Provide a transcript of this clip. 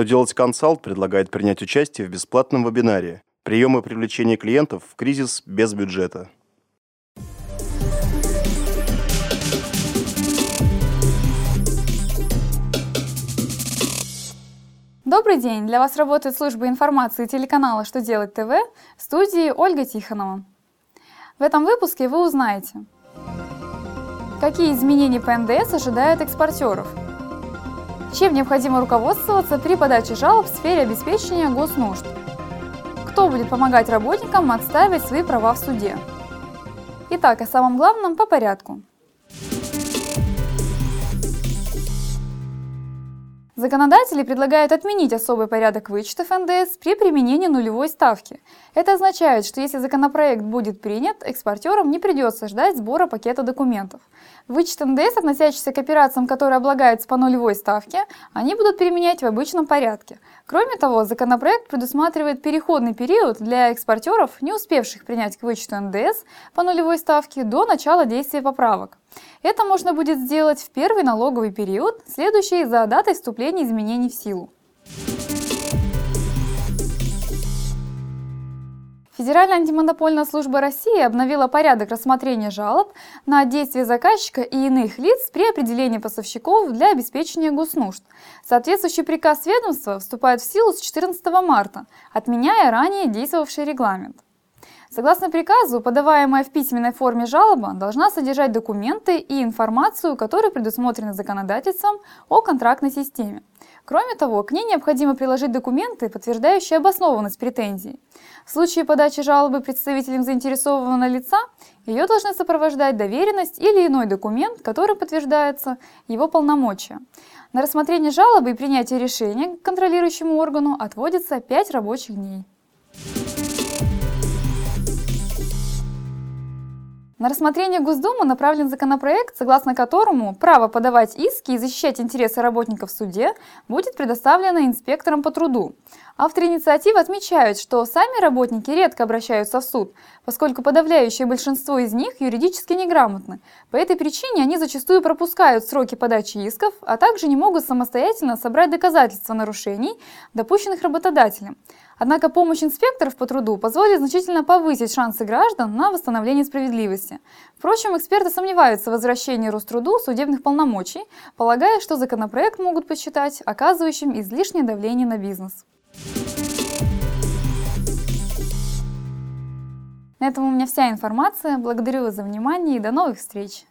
«Что делать консалт» предлагает принять участие в бесплатном вебинаре «Приемы привлечения клиентов в кризис без бюджета». Добрый день! Для вас работает служба информации телеканала «Что делать ТВ» в студии Ольга Тихонова. В этом выпуске вы узнаете, какие изменения по НДС ожидают экспортеров, чем необходимо руководствоваться при подаче жалоб в сфере обеспечения госнужд, кто будет помогать работникам отстаивать свои права в суде. Итак, о самом главном по порядку. Законодатели предлагают отменить особый порядок вычетов НДС при применении нулевой ставки. Это означает, что если законопроект будет принят, экспортерам не придется ждать сбора пакета документов. Вычет НДС, относящийся к операциям, которые облагаются по нулевой ставке, они будут применять в обычном порядке. Кроме того, законопроект предусматривает переходный период для экспортеров, не успевших принять к вычету НДС по нулевой ставке до начала действия поправок. Это можно будет сделать в первый налоговый период, следующий за датой вступления изменений в силу. Федеральная антимонопольная служба России обновила порядок рассмотрения жалоб на действия заказчика и иных лиц при определении поставщиков для обеспечения госнужд. Соответствующий приказ ведомства вступает в силу с 14 марта, отменяя ранее действовавший регламент. Согласно приказу, подаваемая в письменной форме жалоба должна содержать документы и информацию, которые предусмотрены законодательством о контрактной системе. Кроме того, к ней необходимо приложить документы, подтверждающие обоснованность претензий. В случае подачи жалобы представителям заинтересованного лица, ее должны сопровождать доверенность или иной документ, который подтверждается его полномочия. На рассмотрение жалобы и принятие решения к контролирующему органу отводится 5 рабочих дней. На рассмотрение Госдумы направлен законопроект, согласно которому право подавать иски и защищать интересы работников в суде будет предоставлено инспекторам по труду. Авторы инициативы отмечают, что сами работники редко обращаются в суд, поскольку подавляющее большинство из них юридически неграмотны. По этой причине они зачастую пропускают сроки подачи исков, а также не могут самостоятельно собрать доказательства нарушений, допущенных работодателем. Однако помощь инспекторов по труду позволит значительно повысить шансы граждан на восстановление справедливости. Впрочем, эксперты сомневаются в возвращении Роструду судебных полномочий, полагая, что законопроект могут посчитать оказывающим излишнее давление на бизнес. На этом у меня вся информация. Благодарю вас за внимание и до новых встреч!